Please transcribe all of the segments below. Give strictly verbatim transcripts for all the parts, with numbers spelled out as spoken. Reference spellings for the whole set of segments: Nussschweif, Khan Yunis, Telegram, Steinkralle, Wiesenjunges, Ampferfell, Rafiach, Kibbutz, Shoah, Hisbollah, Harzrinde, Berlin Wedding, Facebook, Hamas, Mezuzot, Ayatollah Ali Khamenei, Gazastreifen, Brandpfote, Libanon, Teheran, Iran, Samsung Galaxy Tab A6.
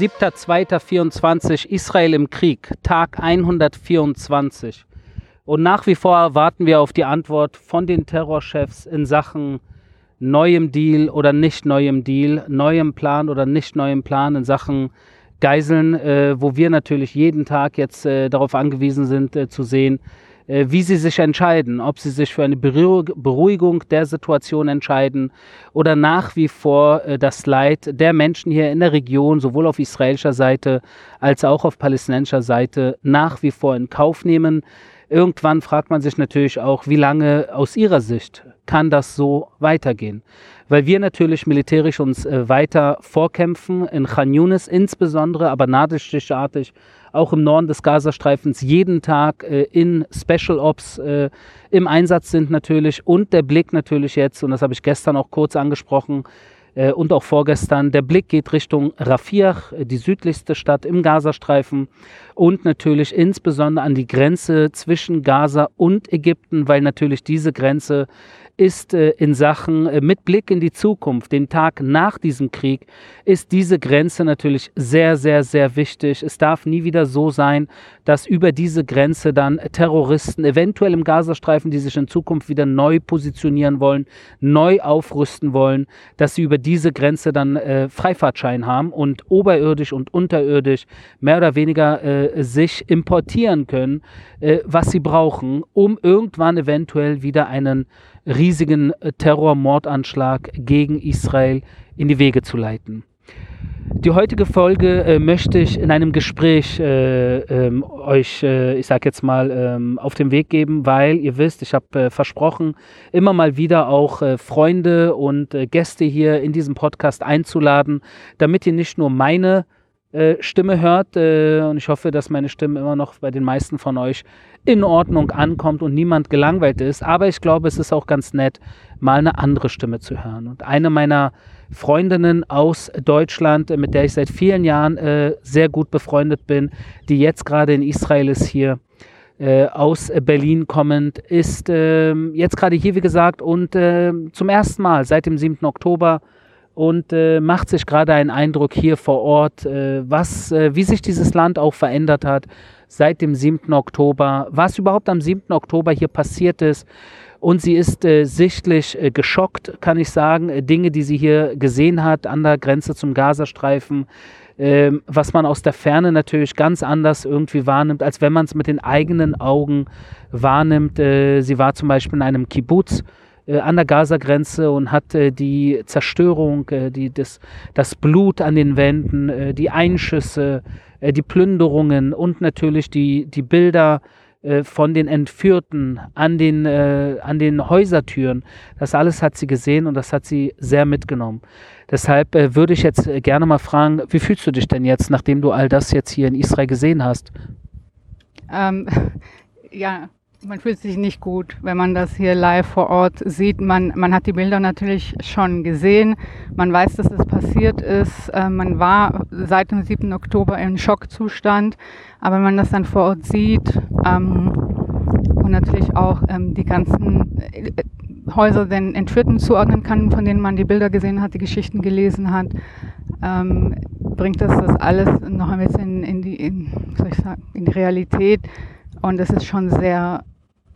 siebter zweiter vierundzwanzig, Israel im Krieg, Tag hundertvierundzwanzig. Und nach wie vor warten wir auf die Antwort von den Terrorchefs in Sachen neuem Deal oder nicht neuem Deal, neuem Plan oder nicht neuem Plan in Sachen Geiseln, äh, wo wir natürlich jeden Tag jetzt äh, darauf angewiesen sind, äh, zu sehen, äh, wie sie sich entscheiden, ob sie sich für eine Beruhigung der Situation entscheiden oder nach wie vor äh, das Leid der Menschen hier in der Region, sowohl auf israelischer Seite als auch auf palästinensischer Seite, nach wie vor in Kauf nehmen. Irgendwann fragt man sich natürlich auch, wie lange aus ihrer Sicht kann das so weitergehen? Weil wir natürlich militärisch uns äh, weiter vorkämpfen, in Khan Yunis insbesondere, aber nadelstichtartig auch im Norden des Gazastreifens jeden Tag äh, in Special Ops äh, im Einsatz sind natürlich. Und der Blick natürlich jetzt, und das habe ich gestern auch kurz angesprochen, äh, und auch vorgestern, der Blick geht Richtung Rafiach, die südlichste Stadt im Gazastreifen und natürlich insbesondere an die Grenze zwischen Gaza und Ägypten, weil natürlich diese Grenze ist äh, in Sachen, äh, mit Blick in die Zukunft, den Tag nach diesem Krieg, ist diese Grenze natürlich sehr, sehr, sehr wichtig. Es darf nie wieder so sein, dass über diese Grenze dann Terroristen, eventuell im Gazastreifen, die sich in Zukunft wieder neu positionieren wollen, neu aufrüsten wollen, dass sie über diese Grenze dann äh, Freifahrtschein haben und oberirdisch und unterirdisch mehr oder weniger äh, sich importieren können, äh, was sie brauchen, um irgendwann eventuell wieder einen riesigen Terrormordanschlag gegen Israel in die Wege zu leiten. Die heutige Folge äh, möchte ich in einem Gespräch äh, ähm, euch, äh, ich sag jetzt mal, ähm, auf den Weg geben, weil ihr wisst, ich habe äh, versprochen, immer mal wieder auch äh, Freunde und äh, Gäste hier in diesem Podcast einzuladen, damit ihr nicht nur meine Stimme hört, äh, und ich hoffe, dass meine Stimme immer noch bei den meisten von euch in Ordnung ankommt und niemand gelangweilt ist, aber ich glaube, es ist auch ganz nett, mal eine andere Stimme zu hören. Und eine meiner Freundinnen aus Deutschland, mit der ich seit vielen Jahren äh, sehr gut befreundet bin, die jetzt gerade in Israel ist, hier äh, aus Berlin kommend, ist äh, jetzt gerade hier, wie gesagt, und äh, zum ersten Mal seit dem siebten Oktober und äh, macht sich gerade einen Eindruck hier vor Ort, äh, was, äh, wie sich dieses Land auch verändert hat seit dem siebten Oktober, was überhaupt am siebten Oktober hier passiert ist. Und sie ist äh, sichtlich äh, geschockt, kann ich sagen, äh, Dinge, die sie hier gesehen hat an der Grenze zum Gazastreifen, äh, was man aus der Ferne natürlich ganz anders irgendwie wahrnimmt, als wenn man es mit den eigenen Augen wahrnimmt. Äh, sie war zum Beispiel in einem Kibbutz an der Gaza-Grenze und hat äh, die Zerstörung, äh, die, das, das Blut an den Wänden, äh, die Einschüsse, äh, die Plünderungen und natürlich die, die Bilder äh, von den Entführten an den, äh, an den Häusertüren. Das alles hat sie gesehen und das hat sie sehr mitgenommen. Deshalb äh, würde ich jetzt gerne mal fragen, wie fühlst du dich denn jetzt, nachdem du all das jetzt hier in Israel gesehen hast? Ähm, ja, man fühlt sich nicht gut, wenn man das hier live vor Ort sieht. Man, man hat die Bilder natürlich schon gesehen. Man weiß, dass es passiert ist. Äh, man war seit dem siebten Oktober im Schockzustand. Aber wenn man das dann vor Ort sieht, ähm, und natürlich auch ähm, die ganzen äh, Häuser den Entführten zuordnen kann, von denen man die Bilder gesehen hat, die Geschichten gelesen hat, ähm, bringt das das alles noch ein bisschen in die, in, soll ich sagen, in die Realität. Und es ist schon sehr...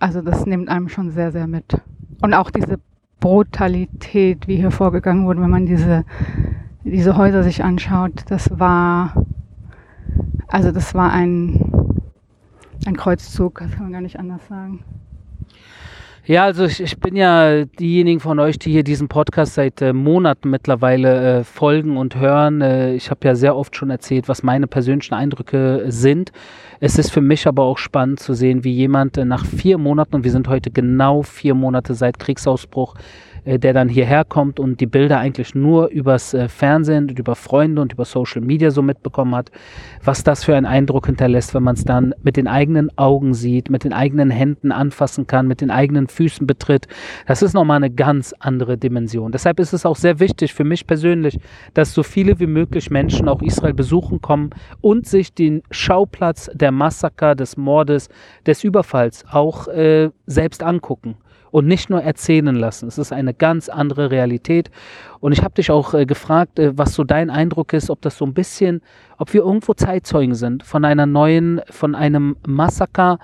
Also das nimmt einem schon sehr, sehr mit. Und auch diese Brutalität, wie hier vorgegangen wurde, wenn man diese, diese Häuser sich anschaut, das war, also das war ein, ein Kreuzzug, das kann man gar nicht anders sagen. Ja, also ich, ich bin ja diejenigen von euch, die hier diesen Podcast seit äh, Monaten mittlerweile äh, folgen und hören. Äh, ich habe ja sehr oft schon erzählt, was meine persönlichen Eindrücke sind. Es ist für mich aber auch spannend zu sehen, wie jemand äh, nach vier Monaten, und wir sind heute genau vier Monate seit Kriegsausbruch, äh, der dann hierher kommt und die Bilder eigentlich nur übers äh, Fernsehen und über Freunde und über Social Media so mitbekommen hat, was das für einen Eindruck hinterlässt, wenn man es dann mit den eigenen Augen sieht, mit den eigenen Händen anfassen kann, mit den eigenen Füßen betritt. Das ist nochmal eine ganz andere Dimension. Deshalb ist es auch sehr wichtig für mich persönlich, dass so viele wie möglich Menschen auch Israel besuchen kommen und sich den Schauplatz der Massaker, des Mordes, des Überfalls auch äh, selbst angucken. und nicht nur erzählen lassen. Es ist eine ganz andere Realität. Und ich habe dich auch äh, gefragt, äh, was so dein Eindruck ist, ob das so ein bisschen, ob wir irgendwo Zeitzeugen sind von einer neuen, von einem Massaker.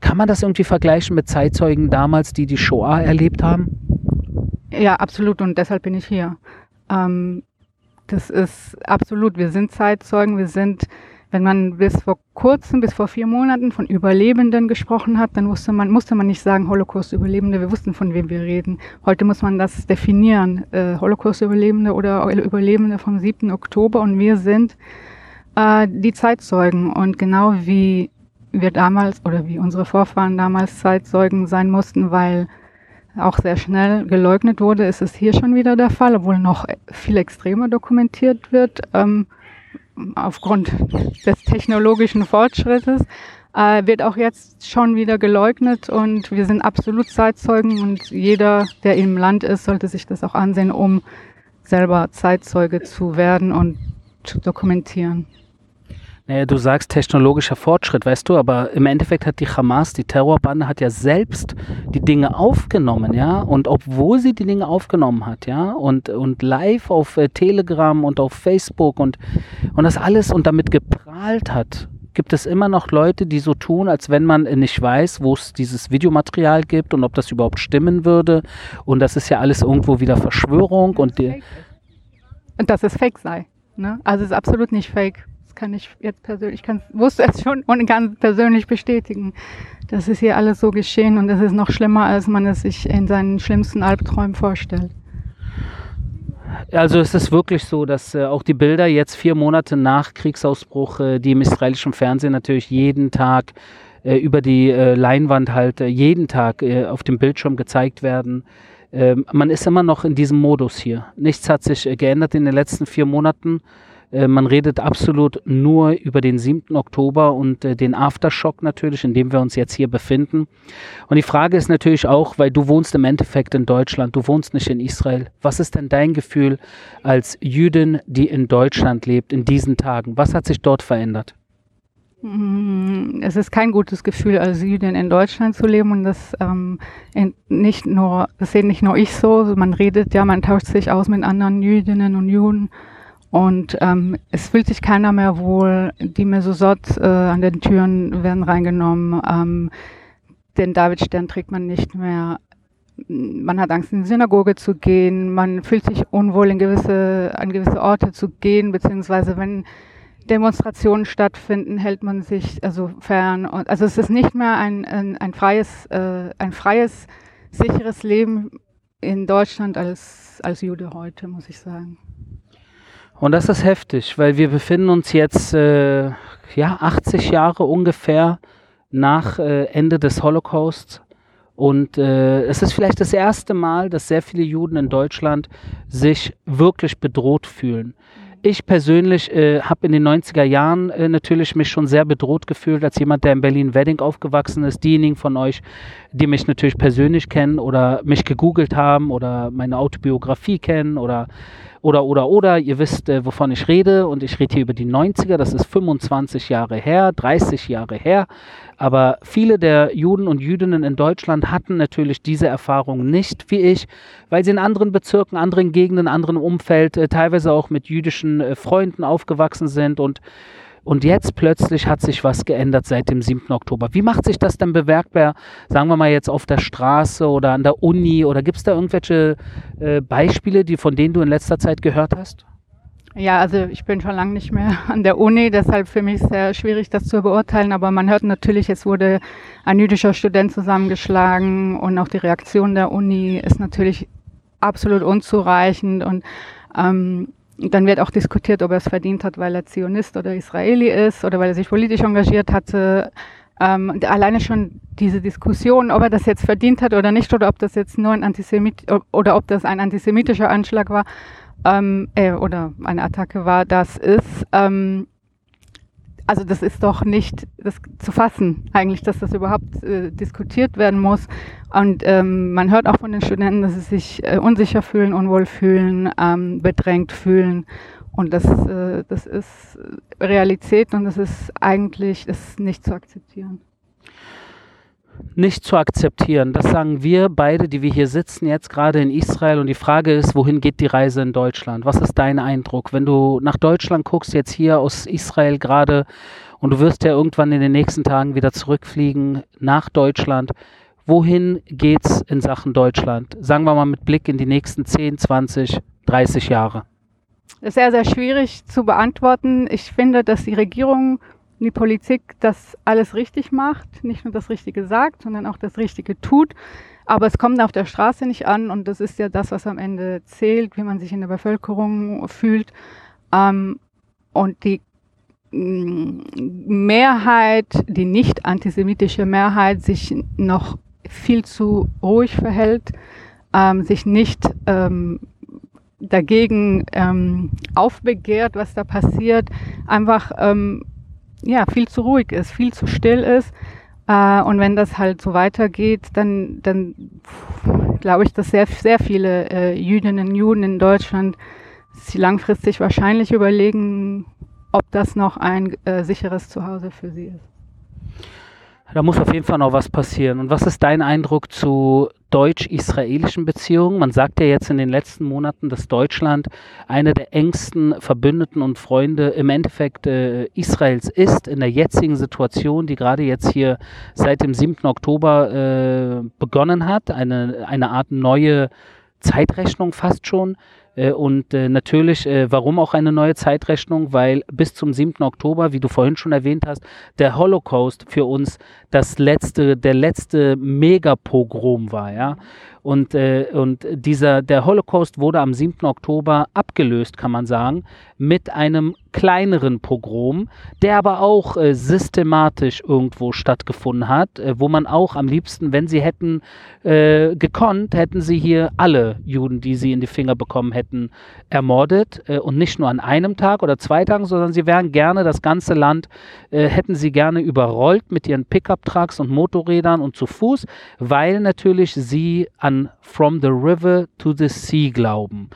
Kann man das irgendwie vergleichen mit Zeitzeugen damals, die die Shoah erlebt haben? Ja, absolut. Und deshalb bin ich hier. Ähm, das ist absolut. Wir sind Zeitzeugen. Wir sind, wenn man bis vor kurzem, bis vor vier Monaten von Überlebenden gesprochen hat, dann wusste man, musste man nicht sagen Holocaust-Überlebende. Wir wussten, von wem wir reden. Heute muss man das definieren. Äh, Holocaust-Überlebende oder Überlebende vom siebten Oktober. Und wir sind äh, die Zeitzeugen. Und genau wie wir damals oder wie unsere Vorfahren damals Zeitzeugen sein mussten, weil auch sehr schnell geleugnet wurde, ist es hier schon wieder der Fall, obwohl noch viel extremer dokumentiert wird, ähm, aufgrund des technologischen Fortschrittes, äh, wird auch jetzt schon wieder geleugnet und wir sind absolut Zeitzeugen und jeder, der im Land ist, sollte sich das auch ansehen, um selber Zeitzeuge zu werden und zu dokumentieren. Naja, du sagst technologischer Fortschritt, weißt du, aber im Endeffekt hat die Hamas, die Terrorbande, hat ja selbst die Dinge aufgenommen, ja, und obwohl sie die Dinge aufgenommen hat, ja, und, und live auf äh, Telegram und auf Facebook und, und das alles und damit geprahlt hat, gibt es immer noch Leute, die so tun, als wenn man äh, nicht weiß, wo es dieses Videomaterial gibt und ob das überhaupt stimmen würde und das ist ja alles irgendwo wieder Verschwörung und die... Und dass es fake sei, ne? Also es ist absolut nicht fake. Kann ich jetzt persönlich, ich wusste es schon und kann persönlich bestätigen. Das ist hier alles so geschehen und es ist noch schlimmer, als man es sich in seinen schlimmsten Albträumen vorstellt. Also es ist wirklich so, dass äh, auch die Bilder jetzt vier Monate nach Kriegsausbruch, äh, die im israelischen Fernsehen natürlich jeden Tag äh, über die äh, Leinwand halt, äh, jeden Tag äh, auf dem Bildschirm gezeigt werden. Äh, man ist immer noch in diesem Modus hier. Nichts hat sich äh, geändert in den letzten vier Monaten. Man redet absolut nur über den siebten Oktober und äh, den Aftershock natürlich, in dem wir uns jetzt hier befinden. Und die Frage ist natürlich auch, weil du wohnst im Endeffekt in Deutschland, du wohnst nicht in Israel. Was ist denn dein Gefühl als Jüdin, die in Deutschland lebt, in diesen Tagen? Was hat sich dort verändert? Es ist kein gutes Gefühl, als Jüdin in Deutschland zu leben und das ähm, nicht nur, das sehe nicht nur ich so, man redet ja, man tauscht sich aus mit anderen Jüdinnen und Juden. Und ähm, es fühlt sich keiner mehr wohl, die Mezuzot äh, an den Türen werden reingenommen, ähm, den Davidstern trägt man nicht mehr, man hat Angst, in die Synagoge zu gehen, man fühlt sich unwohl, in gewisse, an gewisse Orte zu gehen, beziehungsweise wenn Demonstrationen stattfinden, hält man sich also fern. Und, also es ist nicht mehr ein, ein, ein, freies, äh, ein freies, sicheres Leben in Deutschland als, als Jude heute, muss ich sagen. Und das ist heftig, weil wir befinden uns jetzt äh, ja, achtzig Jahre ungefähr nach äh, Ende des Holocausts und äh, es ist vielleicht das erste Mal, dass sehr viele Juden in Deutschland sich wirklich bedroht fühlen. Ich persönlich äh, habe in den neunziger Jahren äh, natürlich mich schon sehr bedroht gefühlt, als jemand, der in Berlin Wedding aufgewachsen ist. Diejenigen von euch, die mich natürlich persönlich kennen oder mich gegoogelt haben oder meine Autobiografie kennen oder, oder, oder, oder. Ihr wisst, äh, wovon ich rede und ich rede hier über die neunziger, das ist fünfundzwanzig Jahre her, dreißig Jahre her. Aber viele der Juden und Jüdinnen in Deutschland hatten natürlich diese Erfahrung nicht wie ich, weil sie in anderen Bezirken, anderen Gegenden, anderen Umfeld, äh, teilweise auch mit jüdischen Freunden aufgewachsen sind und, und jetzt plötzlich hat sich was geändert seit dem siebten Oktober. Wie macht sich das denn bemerkbar, sagen wir mal jetzt auf der Straße oder an der Uni oder gibt es da irgendwelche äh, Beispiele, die, von denen du in letzter Zeit gehört hast? Ja, also ich bin schon lange nicht mehr an der Uni, deshalb für mich sehr schwierig, das zu beurteilen, aber man hört natürlich, es wurde ein jüdischer Student zusammengeschlagen und auch die Reaktion der Uni ist natürlich absolut unzureichend und ähm, dann wird auch diskutiert, ob er es verdient hat, weil er Zionist oder Israeli ist oder weil er sich politisch engagiert hatte. Ähm, alleine schon diese Diskussion, ob er das jetzt verdient hat oder nicht oder ob das jetzt nur ein Antisemit oder ob das ein antisemitischer Anschlag war ähm, äh, oder eine Attacke war, das ist ähm, also das ist doch nicht das zu fassen eigentlich, dass das überhaupt äh, diskutiert werden muss. Und ähm, man hört auch von den Studenten, dass sie sich äh, unsicher fühlen, unwohl fühlen, ähm, bedrängt fühlen. Und das, äh, das ist Realität und das ist eigentlich ist nicht zu akzeptieren. nicht zu akzeptieren. Das sagen wir beide, die wir hier sitzen, jetzt gerade in Israel. Und die Frage ist, wohin geht die Reise in Deutschland? Was ist dein Eindruck? Wenn du nach Deutschland guckst, jetzt hier aus Israel gerade, und du wirst ja irgendwann in den nächsten Tagen wieder zurückfliegen nach Deutschland, wohin geht's in Sachen Deutschland? Sagen wir mal mit Blick in die nächsten zehn, zwanzig, dreißig Jahre. Das ist sehr, sehr schwierig zu beantworten. Ich finde, dass die Regierung, die Politik das alles richtig macht, nicht nur das Richtige sagt, sondern auch das Richtige tut. Aber es kommt auf der Straße nicht an und das ist ja das, was am Ende zählt, wie man sich in der Bevölkerung fühlt. Ähm, und die Mehrheit, die nicht antisemitische Mehrheit, sich noch viel zu ruhig verhält, ähm, sich nicht ähm, dagegen ähm, aufbegehrt, was da passiert, einfach ähm, ja, viel zu ruhig ist, viel zu still ist. Äh, und wenn das halt so weitergeht, dann, dann glaube ich, dass sehr, sehr viele äh, Jüdinnen und Juden in Deutschland sich langfristig wahrscheinlich überlegen, ob das noch ein äh, sicheres Zuhause für sie ist. Da muss auf jeden Fall noch was passieren. Und was ist dein Eindruck zu deutsch-israelischen Beziehungen? Man sagt ja jetzt in den letzten Monaten, dass Deutschland einer der engsten Verbündeten und Freunde im Endeffekt äh, Israels ist, in der jetzigen Situation, die gerade jetzt hier seit dem siebten Oktober äh, begonnen hat. Eine, eine Art neue Zeitrechnung fast schon. Und natürlich, warum auch eine neue Zeitrechnung? Weil bis zum siebten Oktober, wie du vorhin schon erwähnt hast, der Holocaust für uns das letzte, der letzte Megapogrom war, ja. Und, und dieser, der Holocaust wurde am siebten Oktober abgelöst, kann man sagen, mit einem kleineren Pogrom, der aber auch äh, systematisch irgendwo stattgefunden hat, äh, wo man auch am liebsten, wenn sie hätten äh, gekonnt, hätten sie hier alle Juden, die sie in die Finger bekommen hätten, ermordet äh, und nicht nur an einem Tag oder zwei Tagen, sondern sie wären gerne das ganze Land, äh, hätten sie gerne überrollt mit ihren Pickup-Trucks und Motorrädern und zu Fuß, weil natürlich sie an From the River to the Sea glauben.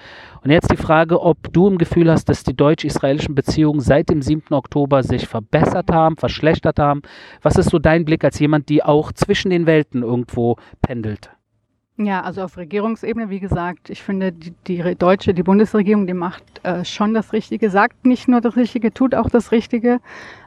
Und jetzt die Frage, ob du im Gefühl hast, dass die deutsch-israelischen Beziehungen seit dem siebten Oktober sich verbessert haben, verschlechtert haben. Was ist so dein Blick als jemand, die auch zwischen den Welten irgendwo pendelt? Ja, also auf Regierungsebene, wie gesagt, ich finde, die, die deutsche, die Bundesregierung, die macht äh, schon das Richtige, sagt nicht nur das Richtige, tut auch das Richtige.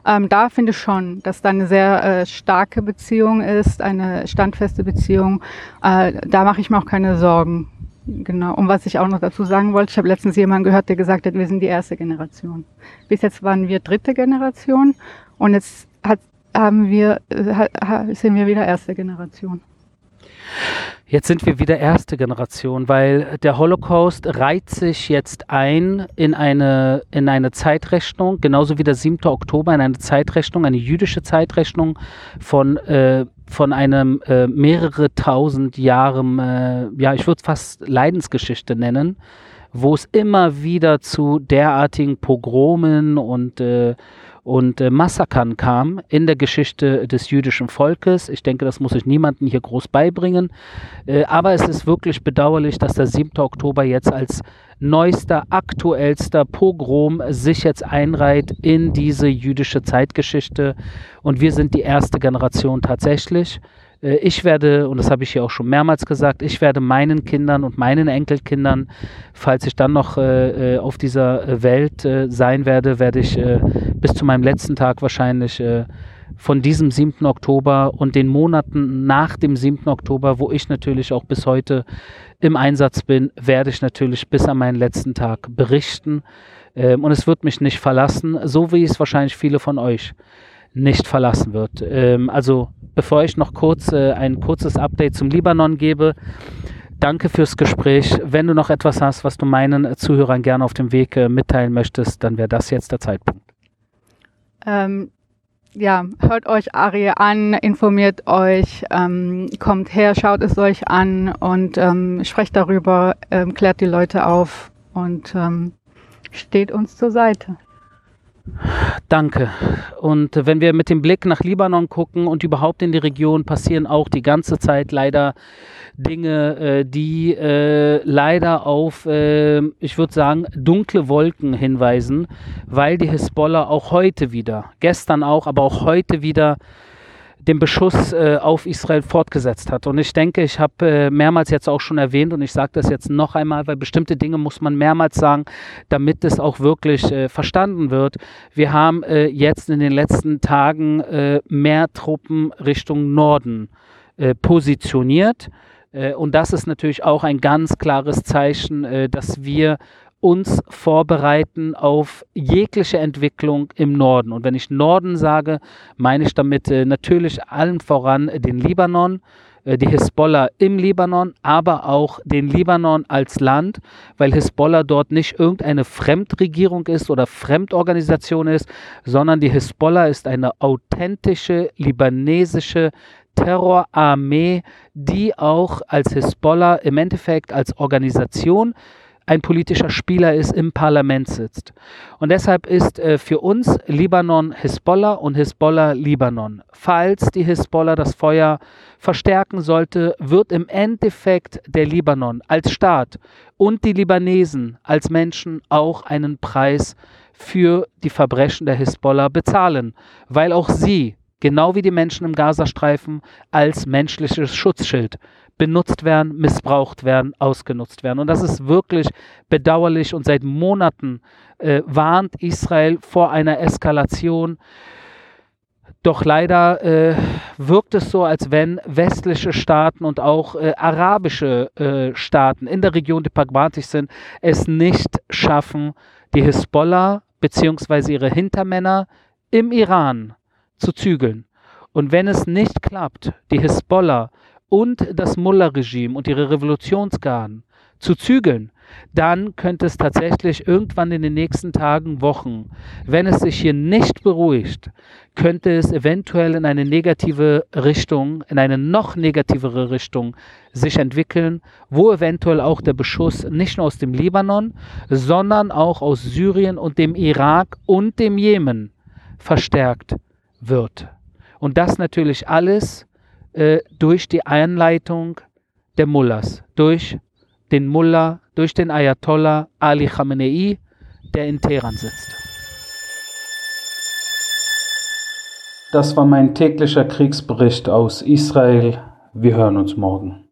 Ähm, da finde ich schon, dass da eine sehr äh, starke Beziehung ist, eine standfeste Beziehung. Äh, da mache ich mir auch keine Sorgen. Genau. Und was ich auch noch dazu sagen wollte, ich habe letztens jemanden gehört, der gesagt hat, wir sind die erste Generation. Bis jetzt waren wir dritte Generation und jetzt hat, haben wir, sind wir wieder erste Generation. Jetzt sind wir wieder erste Generation, weil der Holocaust reiht sich jetzt ein in eine, in eine Zeitrechnung, genauso wie der siebte Oktober in eine Zeitrechnung, eine jüdische Zeitrechnung von äh, von einem äh, mehrere tausend Jahren, äh, ja, ich würde fast Leidensgeschichte nennen, wo es immer wieder zu derartigen Pogromen und äh, und äh, Massakern kam in der Geschichte des jüdischen Volkes. Ich denke, das muss ich niemandem hier groß beibringen. Äh, aber es ist wirklich bedauerlich, dass der siebte Oktober jetzt als neuester, aktuellster Pogrom sich jetzt einreiht in diese jüdische Zeitgeschichte. Und wir sind die erste Generation tatsächlich. Ich werde, und das habe ich hier auch schon mehrmals gesagt, ich werde meinen Kindern und meinen Enkelkindern, falls ich dann noch äh, auf dieser Welt äh, sein werde, werde ich äh, bis zu meinem letzten Tag wahrscheinlich äh, von diesem siebten Oktober und den Monaten nach dem siebten Oktober, wo ich natürlich auch bis heute im Einsatz bin, werde ich natürlich bis an meinen letzten Tag berichten. Ähm, und es wird mich nicht verlassen, so wie es wahrscheinlich viele von euch nicht verlassen wird. Ähm, also bevor ich noch kurz äh, ein kurzes Update zum Libanon gebe, danke fürs Gespräch. Wenn du noch etwas hast, was du meinen Zuhörern gerne auf dem Weg äh, mitteilen möchtest, dann wäre das jetzt der Zeitpunkt. Ähm, ja, hört euch Ari an, informiert euch, ähm, kommt her, schaut es euch an und ähm, sprecht darüber, ähm, klärt die Leute auf und ähm, steht uns zur Seite. Danke. Und wenn wir mit dem Blick nach Libanon gucken und überhaupt in die Region, passieren auch die ganze Zeit leider Dinge, die äh, leider auf, äh, ich würde sagen, dunkle Wolken hinweisen, weil die Hisbollah auch heute wieder, gestern auch, aber auch heute wieder den Beschuss äh, auf Israel fortgesetzt hat. Und ich denke, ich habe äh, mehrmals jetzt auch schon erwähnt, und ich sage das jetzt noch einmal, weil bestimmte Dinge muss man mehrmals sagen, damit es auch wirklich äh, verstanden wird. Wir haben äh, jetzt in den letzten Tagen äh, mehr Truppen Richtung Norden äh, positioniert. Äh, und das ist natürlich auch ein ganz klares Zeichen, äh, dass wir uns vorbereiten auf jegliche Entwicklung im Norden. Und wenn ich Norden sage, meine ich damit äh, natürlich allen voran den Libanon, äh, die Hisbollah im Libanon, aber auch den Libanon als Land, weil Hisbollah dort nicht irgendeine Fremdregierung ist oder Fremdorganisation ist, sondern die Hisbollah ist eine authentische libanesische Terrorarmee, die auch als Hisbollah im Endeffekt als Organisation ein politischer Spieler ist, im Parlament sitzt. Und deshalb ist äh, für uns Libanon Hisbollah und Hisbollah Libanon. Falls die Hisbollah das Feuer verstärken sollte, wird im Endeffekt der Libanon als Staat und die Libanesen als Menschen auch einen Preis für die Verbrechen der Hisbollah bezahlen, weil auch sie, genau wie die Menschen im Gazastreifen, als menschliches Schutzschild benutzt werden, missbraucht werden, ausgenutzt werden. Und das ist wirklich bedauerlich. Und seit Monaten äh, warnt Israel vor einer Eskalation. Doch leider äh, wirkt es so, als wenn westliche Staaten und auch äh, arabische äh, Staaten in der Region, die pragmatisch sind, es nicht schaffen, die Hisbollah bzw. ihre Hintermänner im Iran zu zügeln. Und wenn es nicht klappt, die Hisbollah und das Mullah-Regime und ihre Revolutionsgarden zu zügeln, dann könnte es tatsächlich irgendwann in den nächsten Tagen, Wochen, wenn es sich hier nicht beruhigt, könnte es eventuell in eine negative Richtung, in eine noch negativere Richtung sich entwickeln, wo eventuell auch der Beschuss nicht nur aus dem Libanon, sondern auch aus Syrien und dem Irak und dem Jemen verstärkt wird. Und das natürlich alles äh, durch die Einleitung der Mullahs, durch den Mullah, durch den Ayatollah Ali Khamenei, der in Teheran sitzt. Das war mein täglicher Kriegsbericht aus Israel. Wir hören uns morgen.